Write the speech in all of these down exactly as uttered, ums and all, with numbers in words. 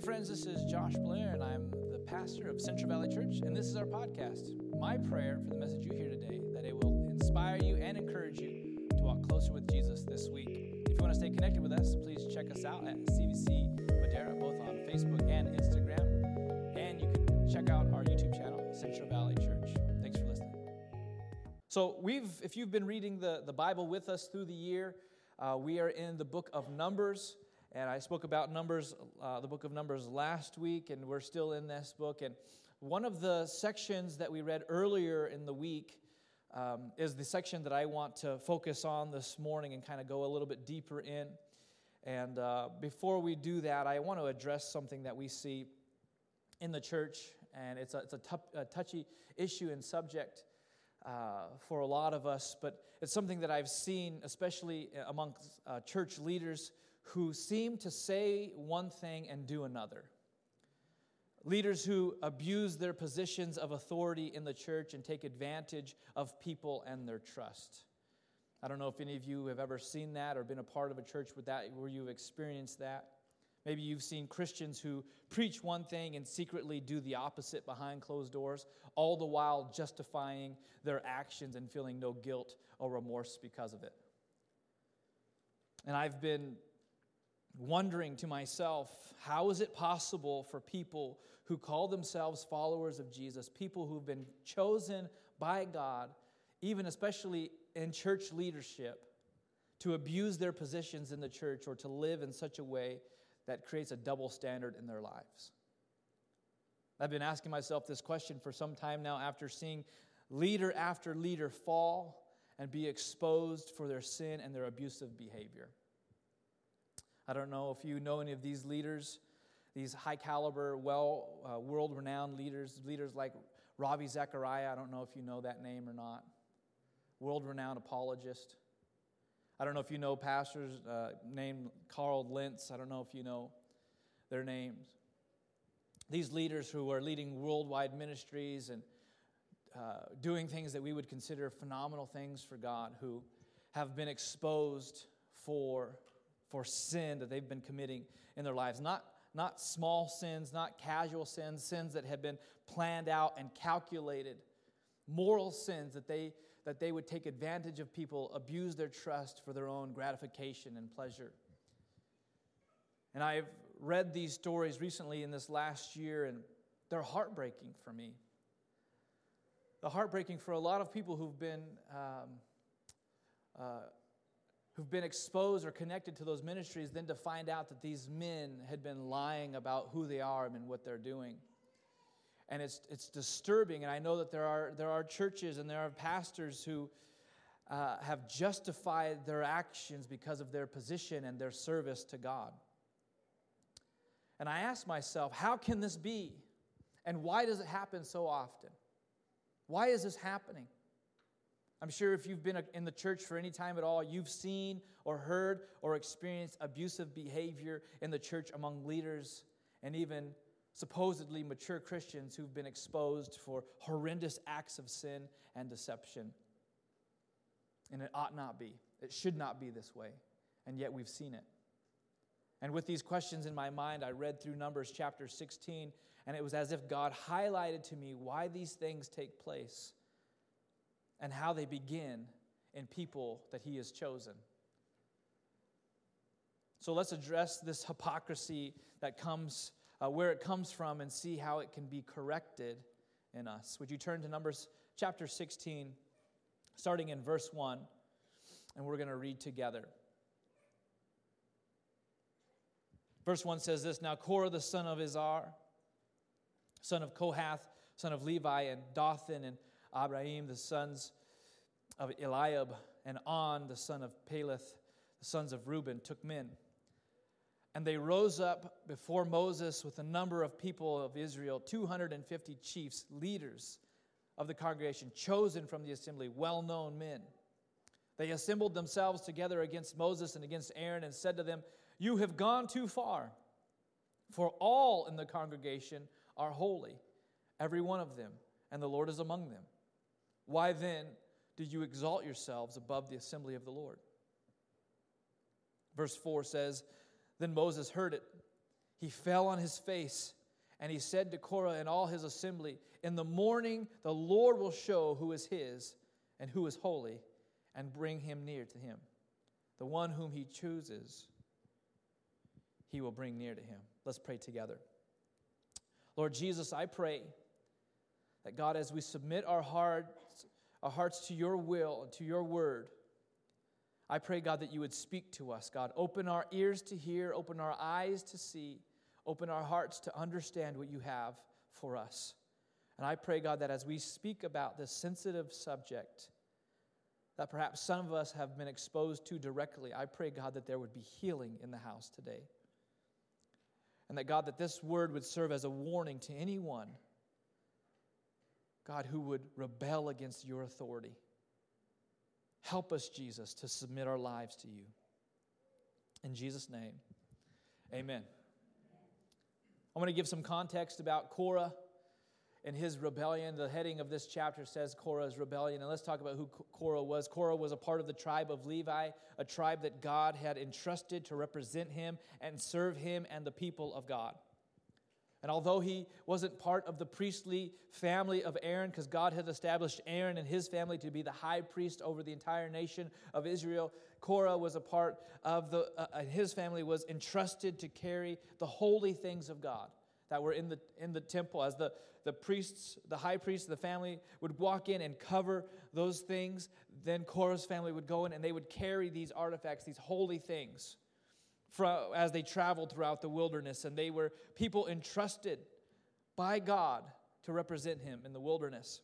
Hey friends, this is Josh Blair, and I'm the pastor of Central Valley Church, and this is our podcast. My prayer for the message you hear today, that it will inspire you and encourage you to walk closer with Jesus this week. If you want to stay connected with us, please check us out at C V C Madera, both on Facebook and Instagram, and you can check out our YouTube channel, Central Valley Church. Thanks for listening. So we've, if you've been reading the, the Bible with us through the year, uh, we are in the book of Numbers. And I spoke about Numbers, uh, the book of Numbers last week, and we're still in this book. And one of the sections that we read earlier in the week um, is the section that I want to focus on this morning and kind of go a little bit deeper in. And uh, before we do that, I want to address something that we see in the church, and it's a, it's a, t- a touchy issue and subject uh, for a lot of us, but it's something that I've seen, especially amongst uh, church leaders who seem to say one thing and do another. Leaders who abuse their positions of authority in the church and take advantage of people and their trust. I don't know if any of you have ever seen that or been a part of a church with that, where you've experienced that. Maybe you've seen Christians who preach one thing and secretly do the opposite behind closed doors, all the while justifying their actions and feeling no guilt or remorse because of it. And I've been wondering to myself, how is it possible for people who call themselves followers of Jesus, people who've been chosen by God, even especially in church leadership, to abuse their positions in the church or to live in such a way that creates a double standard in their lives? I've been asking myself this question for some time now after seeing leader after leader fall and be exposed for their sin and their abusive behavior. I don't know if you know any of these leaders, these high-caliber, well, uh, world-renowned leaders, leaders like Robbie Zechariah. I don't know if you know that name or not. World-renowned apologist. I don't know if you know pastors uh, named Carl Lentz. I don't know if you know their names. These leaders who are leading worldwide ministries and uh, doing things that we would consider phenomenal things for God, who have been exposed for for sin that they've been committing in their lives. Not, not small sins, not casual sins, sins that have been planned out and calculated, moral sins that they, that they would take advantage of people, abuse their trust for their own gratification and pleasure. And I've read these stories recently in this last year, and they're heartbreaking for me. They're heartbreaking for a lot of people who've been Um, uh, who've been exposed or connected to those ministries, then to find out that these men had been lying about who they are and what they're doing. And it's it's disturbing, and I know that there are there are churches and there are pastors who uh, have justified their actions because of their position and their service to God. And I ask myself, how can this be? And why does it happen so often? Why is this happening? I'm sure if you've been in the church for any time at all, you've seen or heard or experienced abusive behavior in the church among leaders and even supposedly mature Christians who've been exposed for horrendous acts of sin and deception. And it ought not be. It should not be this way. And yet we've seen it. And with these questions in my mind, I read through Numbers chapter sixteen, and it was as if God highlighted to me why these things take place and how they begin in people that he has chosen. So let's address this hypocrisy that comes, uh, where it comes from, and see how it can be corrected in us. Would you turn to Numbers chapter sixteen, starting in verse one, and we're going to read together. Verse one says this: Now Korah the son of Izar, son of Kohath, son of Levi, and Dothan, and Abraham, the sons of Eliab, and On, the son of Peleth, the sons of Reuben, took men. And they rose up before Moses with a number of people of Israel, two hundred fifty chiefs, leaders of the congregation, chosen from the assembly, well-known men. They assembled themselves together against Moses and against Aaron and said to them, "You have gone too far, for all in the congregation are holy, every one of them, and the Lord is among them. Why then do you exalt yourselves above the assembly of the Lord?" Verse four says, Then Moses heard it. He fell on his face, and he said to Korah and all his assembly, "In the morning the Lord will show who is his and who is holy, and bring him near to him. The one whom he chooses, he will bring near to him." Let's pray together. Lord Jesus, I pray that, God, as we submit our hearts, our hearts to your will and to your word, I pray, God, that you would speak to us, God. Open our ears to hear, open our eyes to see, open our hearts to understand what you have for us. And I pray, God, that as we speak about this sensitive subject that perhaps some of us have been exposed to directly, I pray, God, that there would be healing in the house today. And that, God, that this word would serve as a warning to anyone, God, who would rebel against your authority. Help us, Jesus, to submit our lives to you. In Jesus' name, amen. I'm going to give some context about Korah and his rebellion. The heading of this chapter says Korah's rebellion. And let's talk about who Korah was. Korah was a part of the tribe of Levi, a tribe that God had entrusted to represent him and serve him and the people of God. And although he wasn't part of the priestly family of Aaron, because God had established Aaron and his family to be the high priest over the entire nation of Israel, Korah was a part of the, uh, his family was entrusted to carry the holy things of God that were in the in the temple. As the, the priests, the high priest, the family would walk in and cover those things, then Korah's family would go in and they would carry these artifacts, these holy things, for, as they traveled throughout the wilderness. And they were people entrusted by God to represent him in the wilderness.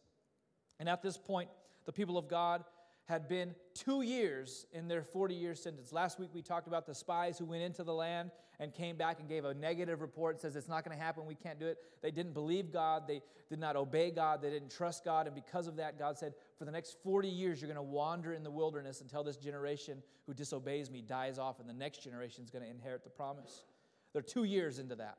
And at this point, the people of God had been two years in their forty-year sentence. Last week we talked about the spies who went into the land and came back and gave a negative report, says it's not going to happen, we can't do it. They didn't believe God, they did not obey God, they didn't trust God, and because of that, God said, for the next forty years, you're going to wander in the wilderness until this generation who disobeys me dies off, and the next generation is going to inherit the promise. They're two years into that.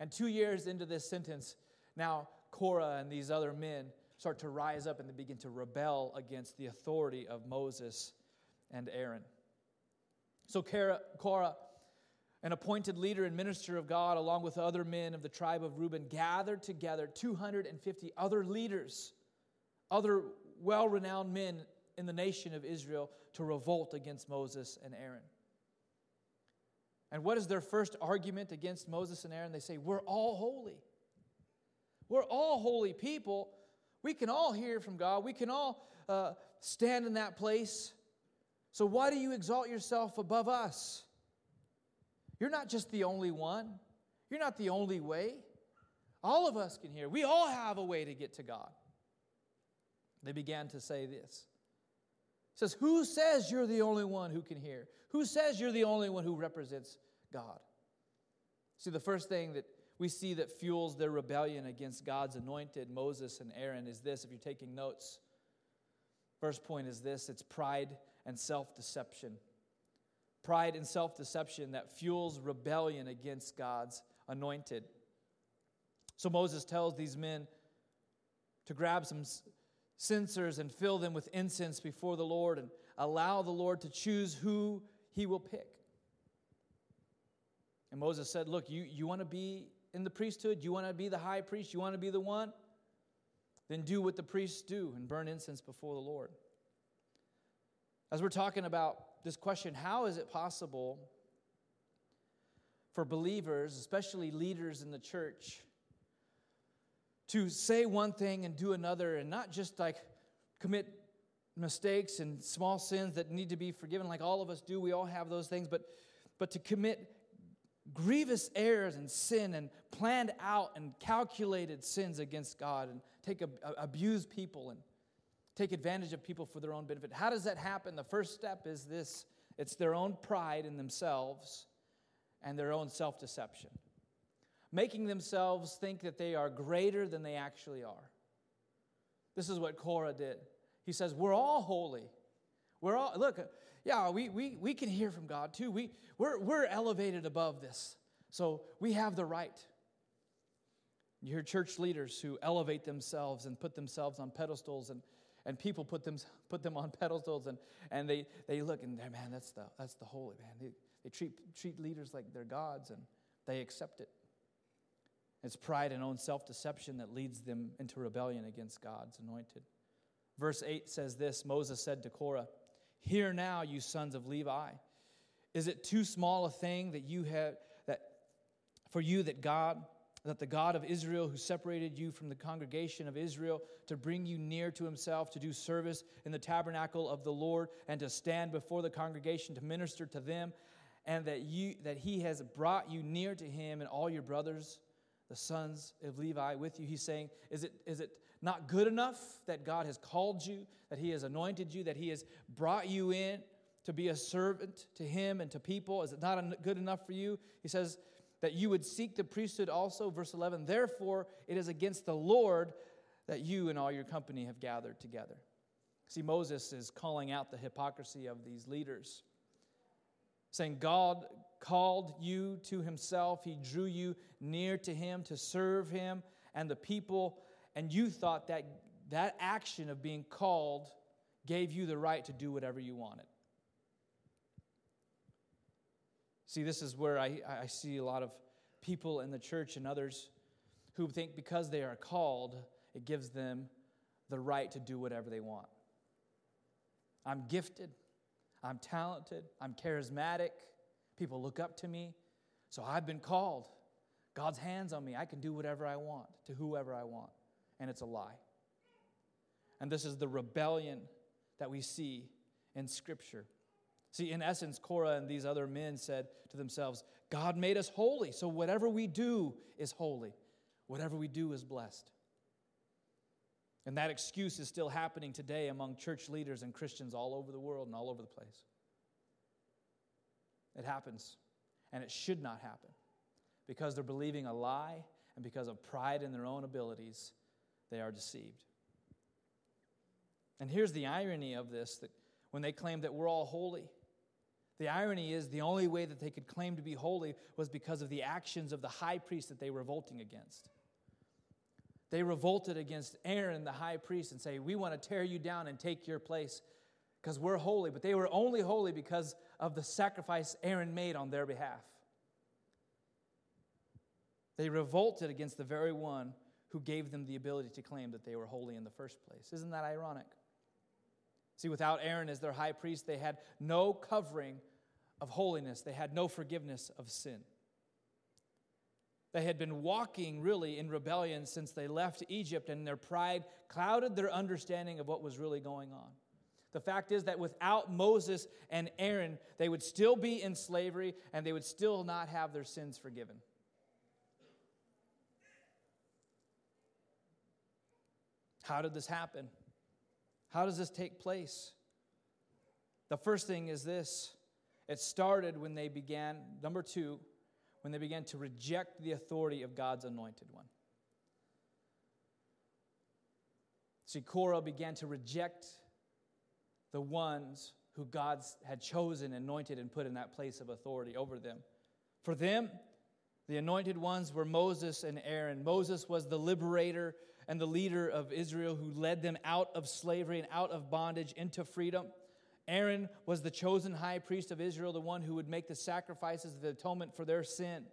And two years into this sentence, now Korah and these other men start to rise up and they begin to rebel against the authority of Moses and Aaron. So Korah, an appointed leader and minister of God, along with other men of the tribe of Reuben, gathered together two hundred fifty other leaders, other well-renowned men in the nation of Israel, to revolt against Moses and Aaron. And what is their first argument against Moses and Aaron? They say, we're all holy. We're all holy people. We can all hear from God. We can all uh, stand in that place. So why do you exalt yourself above us? You're not just the only one. You're not the only way. All of us can hear. We all have a way to get to God. They began to say this. It says, who says you're the only one who can hear? Who says you're the only one who represents God? See, the first thing that we see that fuels their rebellion against God's anointed Moses and Aaron is this. If you're taking notes, first point is this. It's pride and self-deception. Pride and self-deception that fuels rebellion against God's anointed. So Moses tells these men to grab some censers and fill them with incense before the Lord and allow the Lord to choose who he will pick. And Moses said, look, you, you want to be in the priesthood? You want to be the high priest? You want to be the one? Then do what the priests do and burn incense before the Lord. As we're talking about this question, how is it possible for believers, especially leaders in the church, to say one thing and do another and not just like commit mistakes and small sins that need to be forgiven like all of us do? We all have those things, but but to commit grievous errors and sin and planned out and calculated sins against God and take a, a, abuse people and take advantage of people for their own benefit. How does that happen? The first step is this. It's their own pride in themselves and their own self-deception, making themselves think that they are greater than they actually are. This is what Korah did. He says, we're all holy. We're all, look, yeah, we we we can hear from God too. We, we're, we're elevated above this, so we have the right. You hear church leaders who elevate themselves and put themselves on pedestals, and, and people put them put them on pedestals, and, and they, they look and they're, man, that's the that's the holy, man. They, they treat treat leaders like they're gods, and They accept it. It's pride and own self-deception that leads them into rebellion against God's anointed. Verse eight says this, Moses said to Korah, "Hear now, you sons of Levi, is it too small a thing that you have that for you that God, that the God of Israel who separated you from the congregation of Israel to bring you near to himself, to do service in the tabernacle of the Lord and to stand before the congregation to minister to them, and that you that he has brought you near to him and all your brothers, the sons of Levi, with you?" He's saying, is it is it not good enough that God has called you, that he has anointed you, that he has brought you in to be a servant to him and to people? Is it not good enough for you? He says that you would seek the priesthood also. Verse eleven, "Therefore it is against the Lord that you and all your company have gathered together." See, Moses is calling out the hypocrisy of these leaders, saying God called you to himself. He drew you near to him to serve him and the people, and you thought that that action of being called gave you the right to do whatever you wanted. See, this is where I, I see a lot of people in the church and others who think because they are called, it gives them the right to do whatever they want. I'm gifted. I'm talented. I'm charismatic. People look up to me. So I've been called. God's hands on me. I can do whatever I want to whoever I want. And it's a lie. And this is the rebellion that we see in Scripture. See, in essence, Korah and these other men said to themselves, God made us holy, so whatever we do is holy. Whatever we do is blessed. And that excuse is still happening today among church leaders and Christians all over the world and all over the place. It happens, and it should not happen, because they're believing a lie, and because of pride in their own abilities, they are deceived. And here's the irony of this, that when they claim that we're all holy, the irony is the only way that they could claim to be holy was because of the actions of the high priest that they were revolting against. They revolted against Aaron, the high priest, and say, we want to tear you down and take your place because we're holy. But they were only holy because of the sacrifice Aaron made on their behalf. They revolted against the very one who gave them the ability to claim that they were holy in the first place. Isn't that ironic? See, without Aaron as their high priest, they had no covering of holiness. They had no forgiveness of sin. They had been walking, really, in rebellion since they left Egypt, and their pride clouded their understanding of what was really going on. The fact is that without Moses and Aaron, they would still be in slavery, and they would still not have their sins forgiven. How did this happen? How does this take place? The first thing is this. It started when they began, number two, when they began to reject the authority of God's anointed one. See, Korah began to reject the ones who God had chosen, anointed, and put in that place of authority over them. For them, the anointed ones were Moses and Aaron. Moses was the liberator and the leader of Israel who led them out of slavery and out of bondage into freedom. Aaron was the chosen high priest of Israel, the one who would make the sacrifices, the atonement for their sin.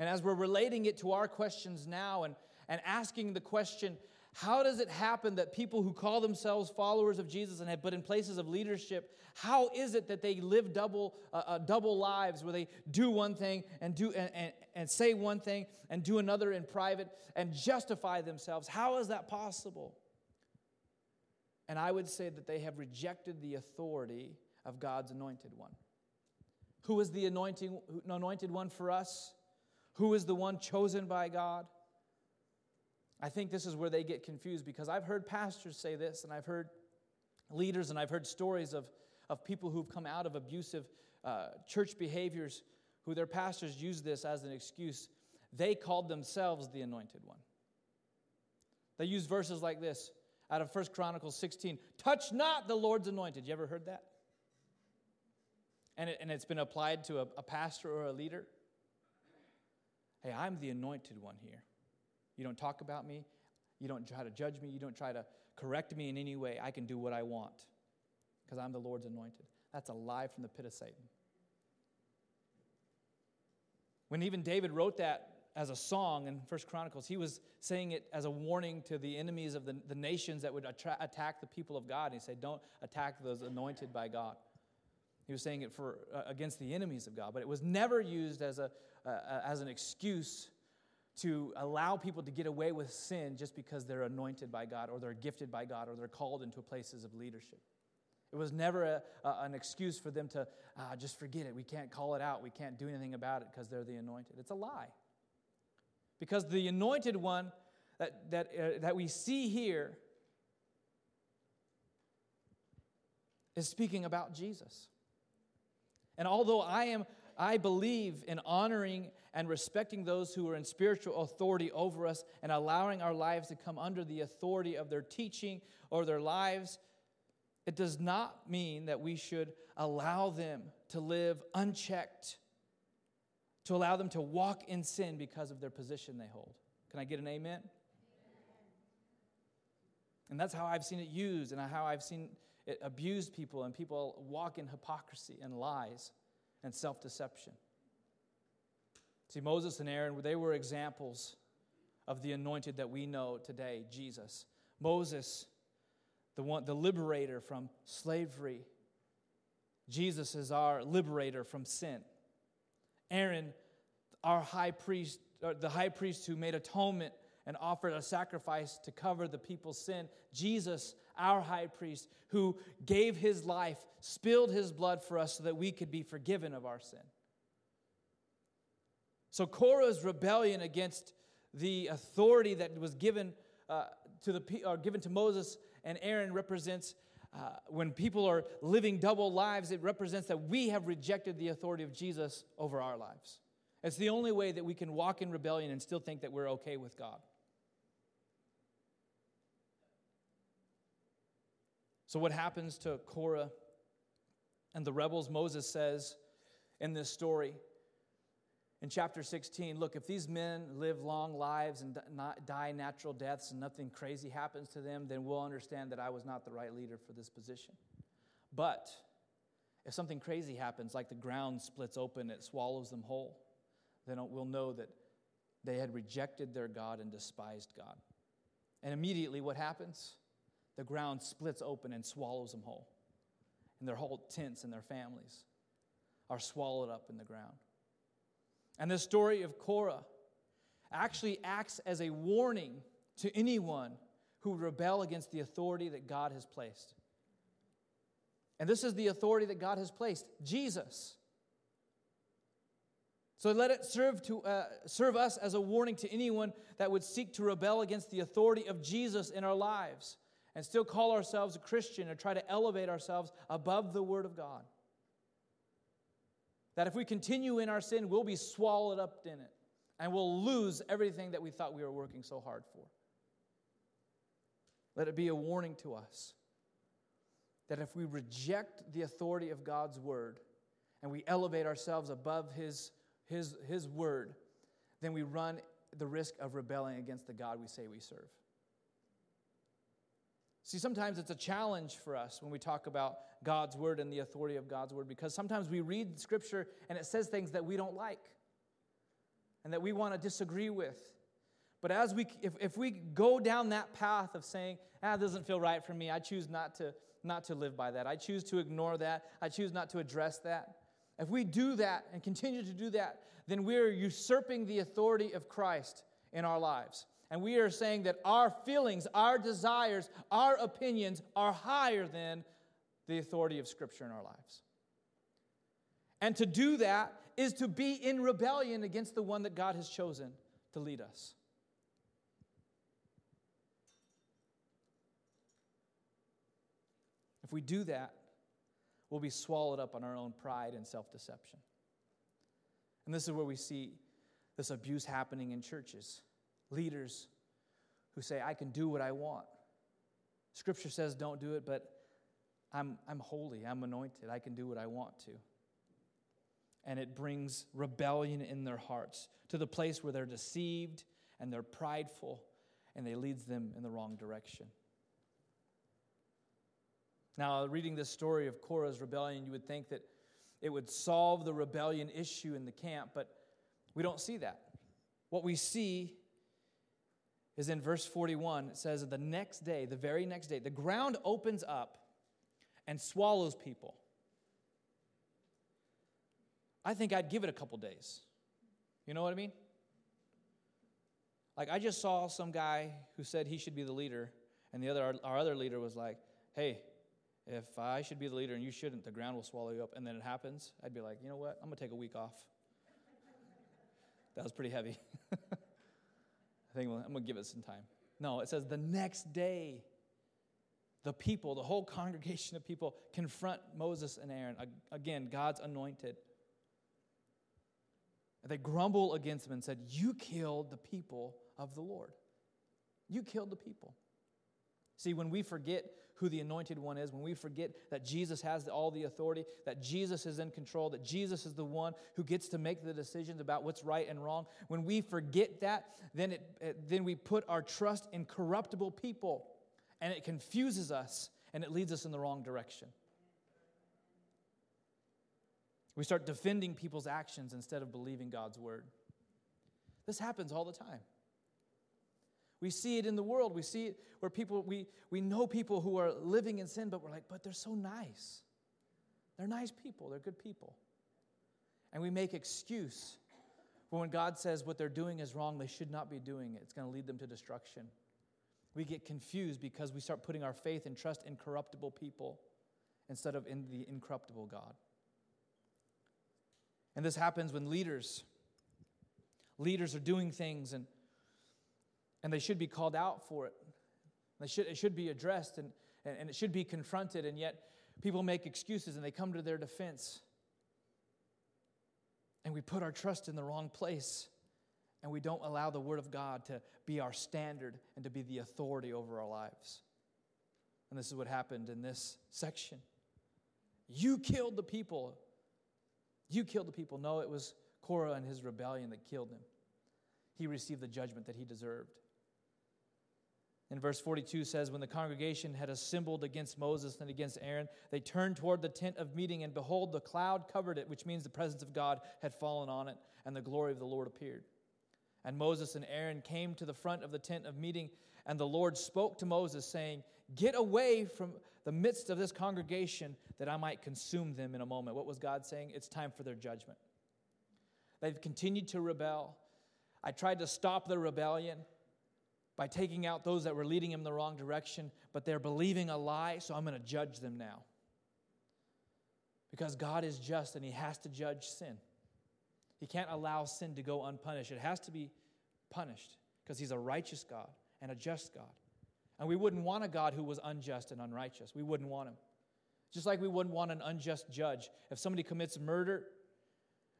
And as we're relating it to our questions now and, and asking the question, how does it happen that people who call themselves followers of Jesus and have but in places of leadership, how is it that they live double uh, uh, double lives where they do one thing and do and, and, and say one thing and do another in private and justify themselves? How is that possible? And I would say that they have rejected the authority of God's anointed one. Who is the anointing, anointed one for us? Who is the one chosen by God? I think this is where they get confused, because I've heard pastors say this, and I've heard leaders, and I've heard stories of, of people who've come out of abusive uh, church behaviors who their pastors use this as an excuse. They called themselves the anointed one. They use verses like this out of First Chronicles sixteen. Touch not the Lord's anointed. You ever heard that? And, it, and it's been applied to a, a pastor or a leader. Hey, I'm the anointed one here. You don't talk about me. You don't try to judge me. You don't try to correct me in any way. I can do what I want because I'm the Lord's anointed. That's a lie from the pit of Satan. When even David wrote that as a song in First Chronicles, he was saying it as a warning to the enemies of the, the nations that would attra- attack the people of God. And he said, don't attack those anointed by God. He was saying it for uh, against the enemies of God, but it was never used as a uh, as an excuse to allow people to get away with sin just because they're anointed by God or they're gifted by God or they're called into places of leadership. It was never a, a, an excuse for them to uh, just forget it. We can't call it out. We can't do anything about it because they're the anointed. It's a lie. Because the anointed one that, that, uh, that we see here is speaking about Jesus. And although I am, I believe in honoring and respecting those who are in spiritual authority over us and allowing our lives to come under the authority of their teaching or their lives, it does not mean that we should allow them to live unchecked, to allow them to walk in sin because of their position they hold. Can I get an amen? Amen. And that's how I've seen it used and how I've seen it abused people, and people walk in hypocrisy and lies and self-deception. See, Moses and Aaron, they were examples of the anointed that we know today, Jesus. Moses, the one, the liberator from slavery. Jesus is our liberator from sin. Aaron, our high priest, the high priest who made atonement and offered a sacrifice to cover the people's sin. Jesus, our high priest, who gave his life, spilled his blood for us so that we could be forgiven of our sin. So Korah's rebellion against the authority that was given uh, to the or given to Moses and Aaron represents uh, when people are living double lives, it represents that we have rejected the authority of Jesus over our lives. It's the only way that we can walk in rebellion and still think that we're okay with God. So what happens to Korah and the rebels? Moses says in this story, in chapter sixteen, look, if these men live long lives and not die natural deaths and nothing crazy happens to them, then we'll understand that I was not the right leader for this position. But if something crazy happens, like the ground splits open, it swallows them whole, then we'll know that they had rejected their God and despised God. And immediately what happens? The ground splits open and swallows them whole. And their whole tents and their families are swallowed up in the ground. And the story of Korah actually acts as a warning to anyone who rebel against the authority that God has placed. And this is the authority that God has placed, Jesus. So let it serve to uh, serve us as a warning to anyone that would seek to rebel against the authority of Jesus in our lives, and still call ourselves a Christian or try to elevate ourselves above the Word of God. That if we continue in our sin, we'll be swallowed up in it. And we'll lose everything that we thought we were working so hard for. Let it be a warning to us that if we reject the authority of God's Word and we elevate ourselves above His, His, His Word, then we run the risk of rebelling against the God we say we serve. See, sometimes it's a challenge for us when we talk about God's Word and the authority of God's Word, because sometimes we read Scripture and it says things that we don't like and that we want to disagree with. But as we, if, if we go down that path of saying, ah, it doesn't feel right for me, I choose not to, not to live by that, I choose to ignore that, I choose not to address that. If we do that and continue to do that, then we're usurping the authority of Christ in our lives. And we are saying that our feelings, our desires, our opinions are higher than the authority of Scripture in our lives. And to do that is to be in rebellion against the one that God has chosen to lead us. If we do that, we'll be swallowed up on our own pride and self-deception. And this is where we see this abuse happening in churches. Leaders who say, I can do what I want. Scripture says don't do it, but I'm, I'm holy, I'm anointed, I can do what I want to. And it brings rebellion in their hearts to the place where they're deceived and they're prideful and it leads them in the wrong direction. Now, reading this story of Korah's rebellion, you would think that it would solve the rebellion issue in the camp, but We don't see that. What we see is in verse forty-one. It says that the next day, the very next day, the ground opens up and swallows people. I think I'd give it a couple days. You know what I mean? Like, I just saw some guy who said he should be the leader, and the other our, our other leader was like, hey, if I should be the leader and you shouldn't, the ground will swallow you up. And then it happens. I'd be like, you know what? I'm going to take a week off. That was pretty heavy. I think I'm going to give it some time. No, it says the next day, the people, the whole congregation of people confront Moses and Aaron. Again, God's anointed. And they grumble against him and said, you killed the people of the Lord. You killed the people. See, when we forget who the anointed one is, when we forget that Jesus has all the authority, that Jesus is in control, that Jesus is the one who gets to make the decisions about what's right and wrong, when we forget that, then it, then we put our trust in corruptible people, and it confuses us, and it leads us in the wrong direction. We start defending people's actions instead of believing God's word. This happens all the time. We see it in the world. We see it where people, we, we know people who are living in sin, but we're like, but they're so nice. They're nice people. They're good people. And we make excuse for when God says what they're doing is wrong, they should not be doing it. It's going to lead them to destruction. We get confused because we start putting our faith and trust in corruptible people instead of in the incorruptible God. And this happens when leaders, leaders are doing things, and and they should be called out for it. They should, it should be addressed, and, and, and it should be confronted, and yet people make excuses, and they come to their defense. And we put our trust in the wrong place, and we don't allow the Word of God to be our standard and to be the authority over our lives. And this is what happened in this section. You killed the people. You killed the people. No, it was Korah and his rebellion that killed him. He received the judgment that he deserved. And verse forty-two says, when the congregation had assembled against Moses and against Aaron, they turned toward the tent of meeting, and behold, the cloud covered it, which means the presence of God had fallen on it, and the glory of the Lord appeared. And Moses and Aaron came to the front of the tent of meeting, and the Lord spoke to Moses, saying, get away from the midst of this congregation, that I might consume them in a moment. What was God saying? It's time for their judgment. They've continued to rebel. I tried to stop their rebellion by taking out those that were leading them the wrong direction, but they're believing a lie, so I'm going to judge them now. Because God is just, and He has to judge sin. He can't allow sin to go unpunished. It has to be punished, because He's a righteous God and a just God. And we wouldn't want a God who was unjust and unrighteous. We wouldn't want Him. Just like we wouldn't want an unjust judge. If somebody commits murder,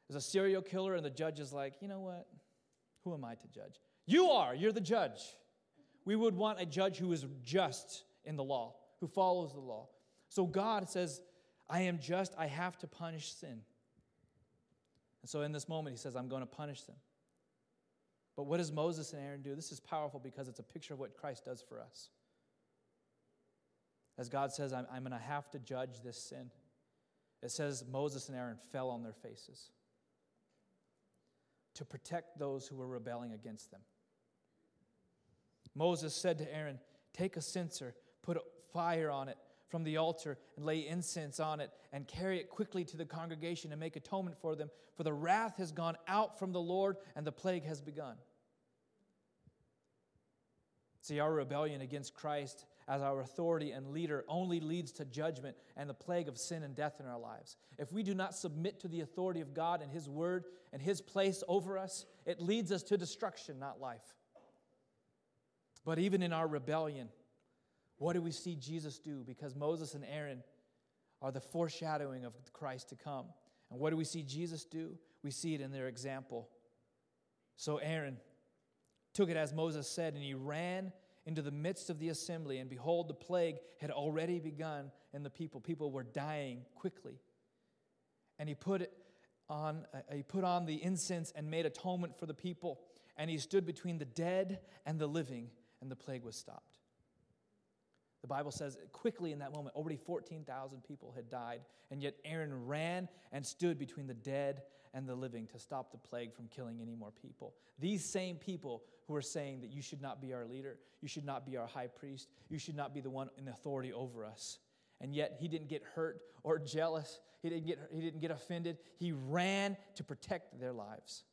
there's a serial killer, and the judge is like, you know what? Who am I to judge? You are. You're the judge. We would want a judge who is just in the law, who follows the law. So God says, I am just. I have to punish sin. And so in this moment, He says, I'm going to punish them. But what does Moses and Aaron do? This is powerful because it's a picture of what Christ does for us. As God says, I'm, I'm going to have to judge this sin. It says Moses and Aaron fell on their faces to protect those who were rebelling against them. Moses said to Aaron, take a censer, put fire on it from the altar, and lay incense on it, and carry it quickly to the congregation and make atonement for them, for the wrath has gone out from the Lord, and the plague has begun. See, our rebellion against Christ as our authority and leader only leads to judgment and the plague of sin and death in our lives. If we do not submit to the authority of God and His word and His place over us, it leads us to destruction, not life. But even in our rebellion, what do we see Jesus do? Because Moses and Aaron are the foreshadowing of Christ to come. And what do we see Jesus do? We see it in their example. So Aaron took it as Moses said, and he ran into the midst of the assembly, and behold, the plague had already begun in the people. People were dying quickly. And he put it on, uh, he put on the incense and made atonement for the people, and he stood between the dead and the living, and the plague was stopped. The Bible says quickly in that moment, already fourteen thousand people had died, and yet Aaron ran and stood between the dead and the living to stop the plague from killing any more people. These same people who are saying that you should not be our leader, you should not be our high priest, you should not be the one in authority over us. And yet he didn't get hurt or jealous. He didn't get, he didn't get offended. He ran to protect their lives.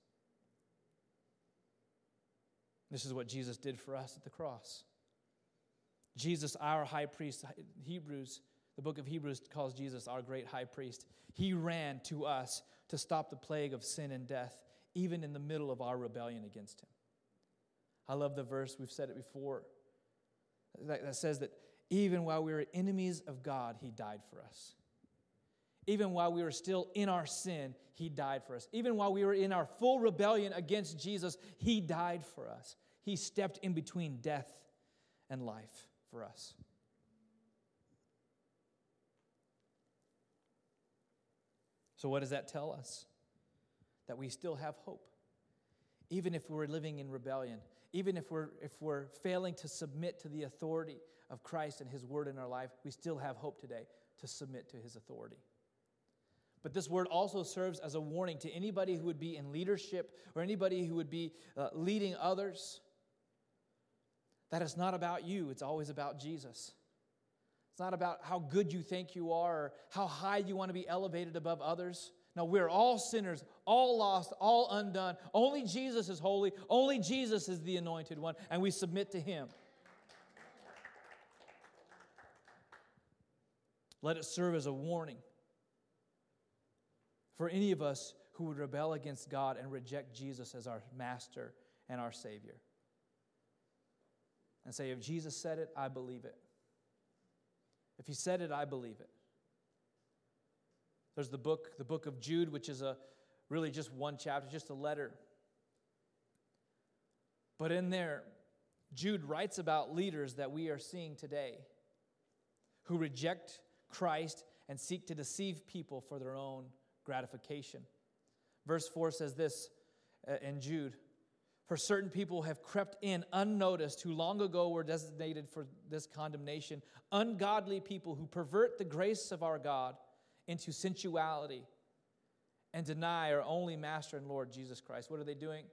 This is what Jesus did for us at the cross. Jesus, our high priest, Hebrews, the book of Hebrews calls Jesus our great high priest. He ran to us to stop the plague of sin and death, even in the middle of our rebellion against him. I love the verse, we've said it before, that says that even while we were enemies of God, he died for us. Even while we were still in our sin, he died for us. Even while we were in our full rebellion against Jesus, he died for us. He stepped in between death and life for us. So what does that tell us? That we still have hope. Even if we're living in rebellion, even if we're if we're failing to submit to the authority of Christ and his word in our life, we still have hope today to submit to his authority. But this word also serves as a warning to anybody who would be in leadership or anybody who would be uh, leading others, that it's not about you, it's always about Jesus. It's not about how good you think you are or how high you want to be elevated above others. No, we're all sinners, all lost, all undone. Only Jesus is holy. Only Jesus is the anointed one, and we submit to him. Let it serve as a warning for any of us who would rebel against God and reject Jesus as our master and our Savior. And say, if Jesus said it, I believe it. If he said it, I believe it. There's the book, the book of Jude, which is a really just one chapter, just a letter. But in there, Jude writes about leaders that we are seeing today who reject Christ and seek to deceive people for their own gratification. Verse four says this uh, in Jude, for certain people have crept in unnoticed who long ago were designated for this condemnation, ungodly people who pervert the grace of our God into sensuality and deny our only master and Lord Jesus Christ. What are they doing?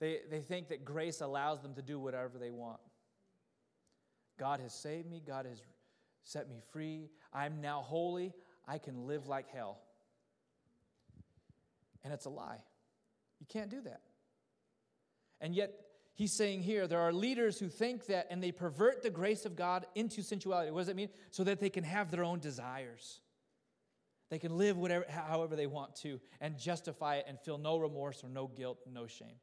They, they think that grace allows them to do whatever they want. God has saved me. God has set me free. I'm now holy. I can live like hell. And it's a lie. You can't do that. And yet, he's saying here, there are leaders who think that, and they pervert the grace of God into sensuality. What does that mean? So that they can have their own desires. They can live whatever, however they want to, and justify it, and feel no remorse or no guilt, no shame.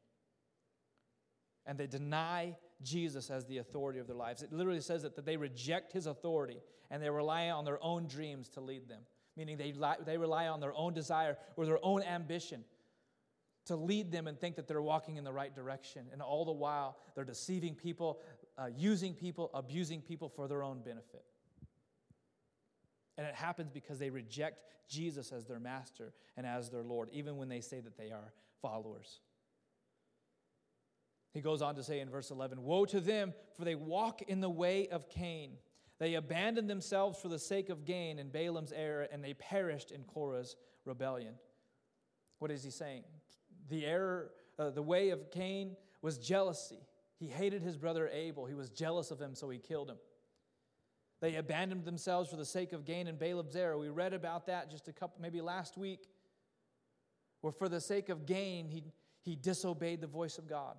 And they deny Jesus as the authority of their lives. It literally says that, that they reject his authority, and they rely on their own dreams to lead them. Meaning they, li- they rely on their own desire or their own ambition to lead them and think that they're walking in the right direction. And all the while, they're deceiving people, uh, using people, abusing people for their own benefit. And it happens because they reject Jesus as their master and as their Lord, even when they say that they are followers. He goes on to say in verse eleven, woe to them, for they walk in the way of Cain. They abandoned themselves for the sake of gain in Balaam's error, and they perished in Korah's rebellion. What is he saying? The error, uh, the way of Cain was jealousy. He hated his brother Abel. He was jealous of him, so he killed him. They abandoned themselves for the sake of gain in Balaam's error. We read about that just a couple, maybe last week, where for the sake of gain, he, he disobeyed the voice of God.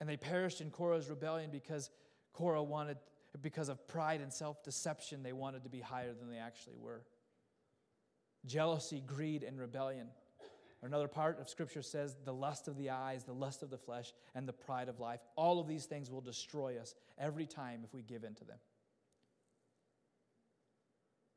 And they perished in Korah's rebellion because Korah wanted, because of pride and self-deception, they wanted to be higher than they actually were. Jealousy, greed, and rebellion. Another part of Scripture says the lust of the eyes, the lust of the flesh, and the pride of life. All of these things will destroy us every time if we give in to them.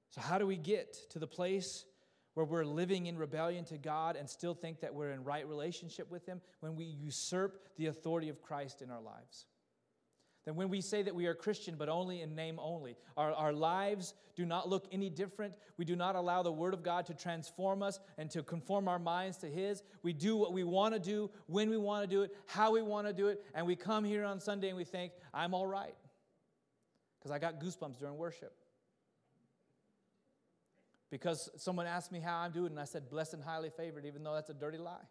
So how do we get to the place where we're living in rebellion to God and still think that we're in right relationship with him? When we usurp the authority of Christ in our lives. Then when we say that we are Christian, but only in name only, our, our lives do not look any different. We do not allow the Word of God to transform us and to conform our minds to his. We do what we want to do, when we want to do it, how we want to do it, and we come here on Sunday and we think, I'm all right, because I got goosebumps during worship. Because someone asked me how I'm doing, and I said, blessed and highly favored, even though that's a dirty lie.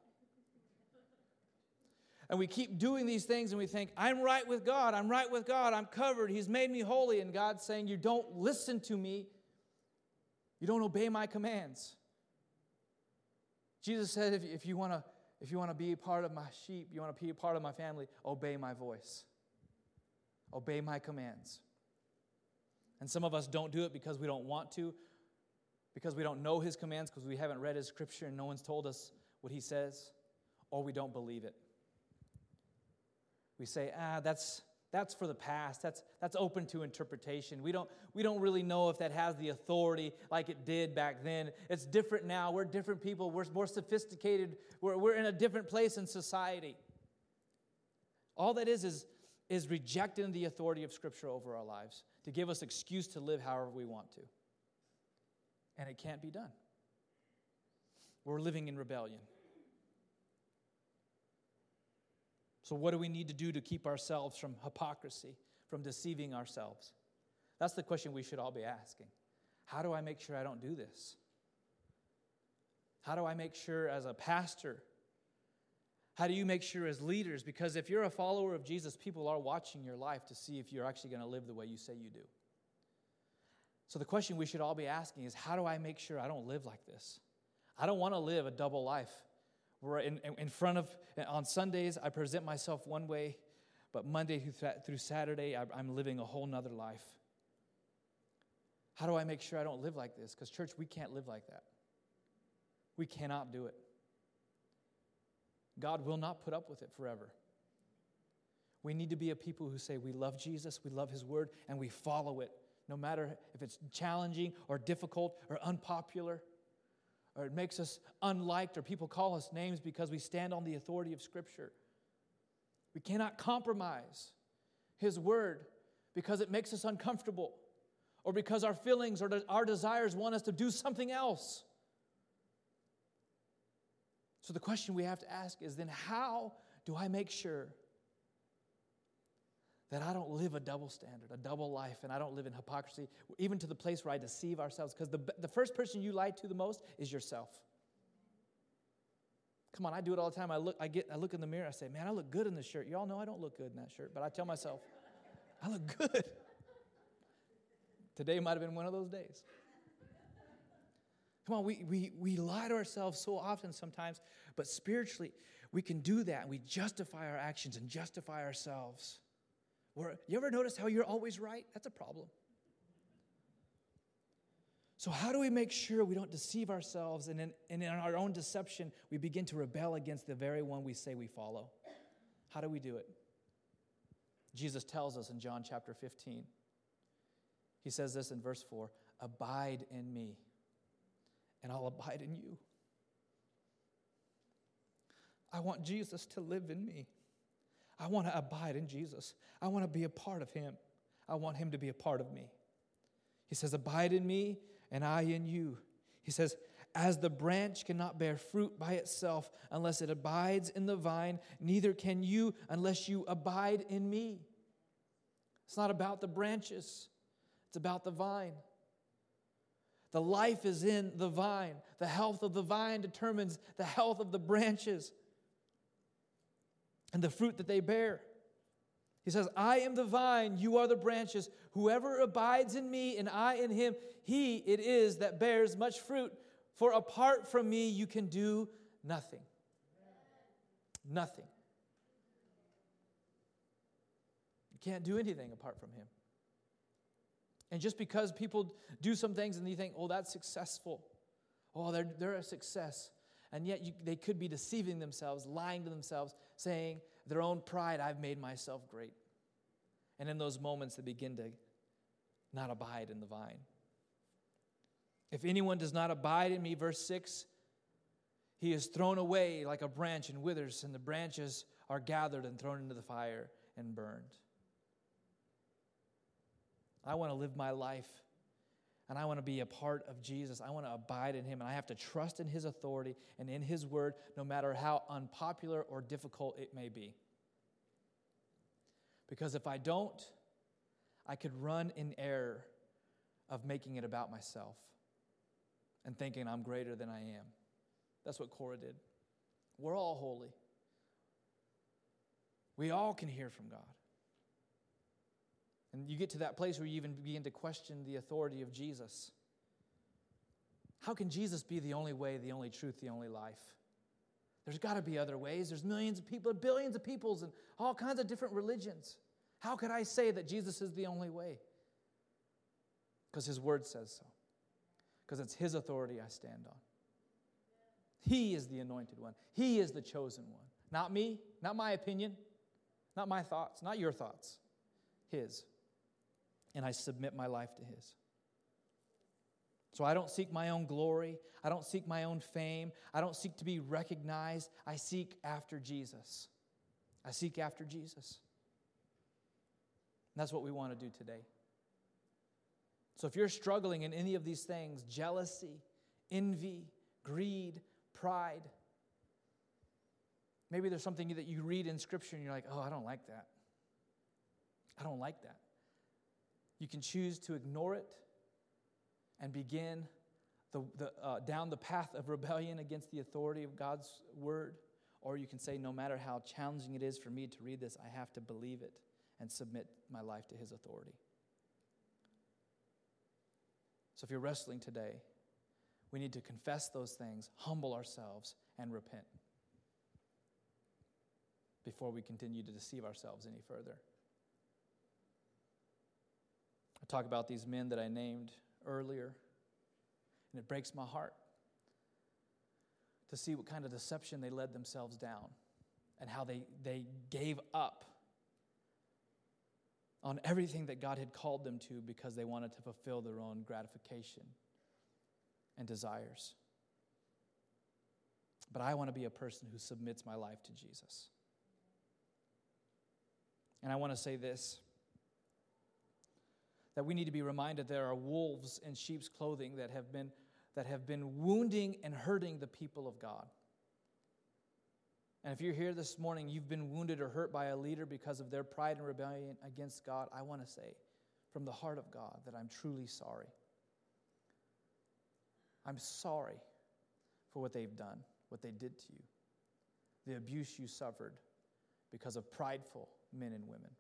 And we keep doing these things, and we think, I'm right with God, I'm right with God, I'm covered, He's made me holy. And God's saying, you don't listen to me, you don't obey my commands. Jesus said, if, if you want to if you want to be a part of my sheep, you want to be a part of my family, obey my voice. Obey my commands. And some of us don't do it because we don't want to, because we don't know His commands, because we haven't read His scripture and no one's told us what He says, or we don't believe it. We say, ah, that's that's for the past. That's that's open to interpretation. We don't we don't really know if that has the authority like it did back then. It's different now. We're different people. We're more sophisticated. We're we're in a different place in society. All that is is is rejecting the authority of Scripture over our lives to give us excuse to live however we want to. And it can't be done. We're living in rebellion. So what do we need to do to keep ourselves from hypocrisy, from deceiving ourselves? That's the question we should all be asking. How do I make sure I don't do this? How do I make sure as a pastor? How do you make sure as leaders? Because if you're a follower of Jesus, people are watching your life to see if you're actually going to live the way you say you do. So the question we should all be asking is, how do I make sure I don't live like this? I don't want to live a double life. We're in, in front of, on Sundays, I present myself one way, but Monday through Saturday, I'm living a whole nother life. How do I make sure I don't live like this? Because church, we can't live like that. We cannot do it. God will not put up with it forever. We need to be a people who say we love Jesus, we love His word, and we follow it, no matter if it's challenging or difficult or unpopular, or it makes us unliked, or people call us names because we stand on the authority of Scripture. We cannot compromise His word because it makes us uncomfortable, or because our feelings or our desires want us to do something else. So the question we have to ask is then, how do I make sure that I don't live a double standard, a double life, and I don't live in hypocrisy, even to the place where I deceive ourselves? Because the, the first person you lie to the most is yourself. Come on, I do it all the time. I look, I get, I look in the mirror, I say, man, I look good in this shirt. You all know I don't look good in that shirt, but I tell myself, I look good. Today might have been one of those days. Come on, we, we, we lie to ourselves so often sometimes, but spiritually, we can do that, and we justify our actions and justify ourselves. Or you ever notice how you're always right? That's a problem. So how do we make sure we don't deceive ourselves, and in, and in our own deception, we begin to rebel against the very one we say we follow? How do we do it? Jesus tells us in John chapter fifteen. He says this in verse four, abide in me, and I'll abide in you. I want Jesus to live in me. I want to abide in Jesus. I want to be a part of Him. I want Him to be a part of me. He says, abide in me, and I in you. He says, as the branch cannot bear fruit by itself unless it abides in the vine, neither can you unless you abide in me. It's not about the branches. It's about the vine. The life is in the vine. The health of the vine determines the health of the branches and the fruit that they bear. He says, I am the vine, you are the branches. Whoever abides in me and I in him, he it is that bears much fruit. For apart from me, you can do nothing. Nothing. You can't do anything apart from Him. And just because people do some things and you think, oh, that's successful. Oh, they're, they're a success. And yet you, they could be deceiving themselves, lying to themselves, saying their own pride, I've made myself great. And in those moments, they begin to not abide in the vine. If anyone does not abide in me, verse six, he is thrown away like a branch and withers, and the branches are gathered and thrown into the fire and burned. I want to live my life, and I want to be a part of Jesus. I want to abide in Him, and I have to trust in His authority and in His word, no matter how unpopular or difficult it may be. Because if I don't, I could run in error of making it about myself. and thinking I'm greater than I am. That's what Korah did. We're all holy. We all can hear from God. And you get to that place where you even begin to question the authority of Jesus. How can Jesus be the only way, the only truth, the only life? There's got to be other ways. There's millions of people, billions of peoples, and all kinds of different religions. How could I say that Jesus is the only way? Because his word says so. Because it's his authority I stand on. He is the anointed one. He is the chosen one. Not me, not my opinion, not my thoughts, not your thoughts. His. And I submit my life to his. So I don't seek my own glory. I don't seek my own fame. I don't seek to be recognized. I seek after Jesus. I seek after Jesus. And that's what we want to do today. So if you're struggling in any of these things, jealousy, envy, greed, pride, maybe there's something that you read in Scripture and you're like, oh, I don't like that. I don't like that. You can choose to ignore it and begin the, the, uh, down the path of rebellion against the authority of God's word. Or you can say, no matter how challenging it is for me to read this, I have to believe it and submit my life to his authority. So if you're wrestling today, we need to confess those things, humble ourselves, and repent before we continue to deceive ourselves any further. I talk about these men that I named earlier, and it breaks my heart to see what kind of deception they led themselves down and how they, they gave up on everything that God had called them to because they wanted to fulfill their own gratification and desires. But I want to be a person who submits my life to Jesus. And I want to say this, that we need to be reminded there are wolves in sheep's clothing that have been, that have been wounding and hurting the people of God. And if you're here this morning, you've been wounded or hurt by a leader because of their pride and rebellion against God, I want to say from the heart of God that I'm truly sorry. I'm sorry for what they've done, what they did to you, the abuse you suffered because of prideful men and women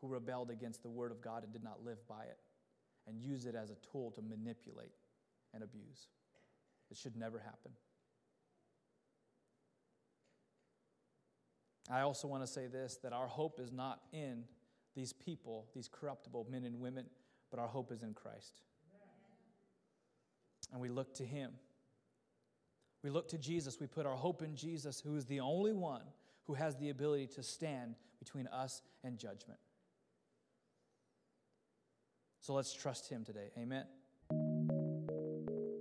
who rebelled against the word of God and did not live by it and use it as a tool to manipulate and abuse. It should never happen. I also want to say this, that our hope is not in these people, these corruptible men and women, but our hope is in Christ. And we look to him. We look to Jesus. We put our hope in Jesus, who is the only one who has the ability to stand between us and judgment. So let's trust him today. Amen.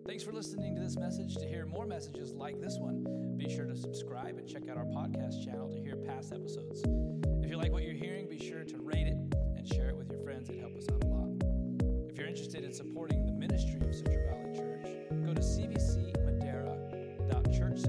Thanks for listening to this message. To hear more messages like this one, be sure to subscribe and check out our podcast channel to hear past episodes. If you like what you're hearing, be sure to rate it and share it with your friends. It helps us out a lot. If you're interested in supporting the ministry of Central Valley Church, go to C V C Madera dot church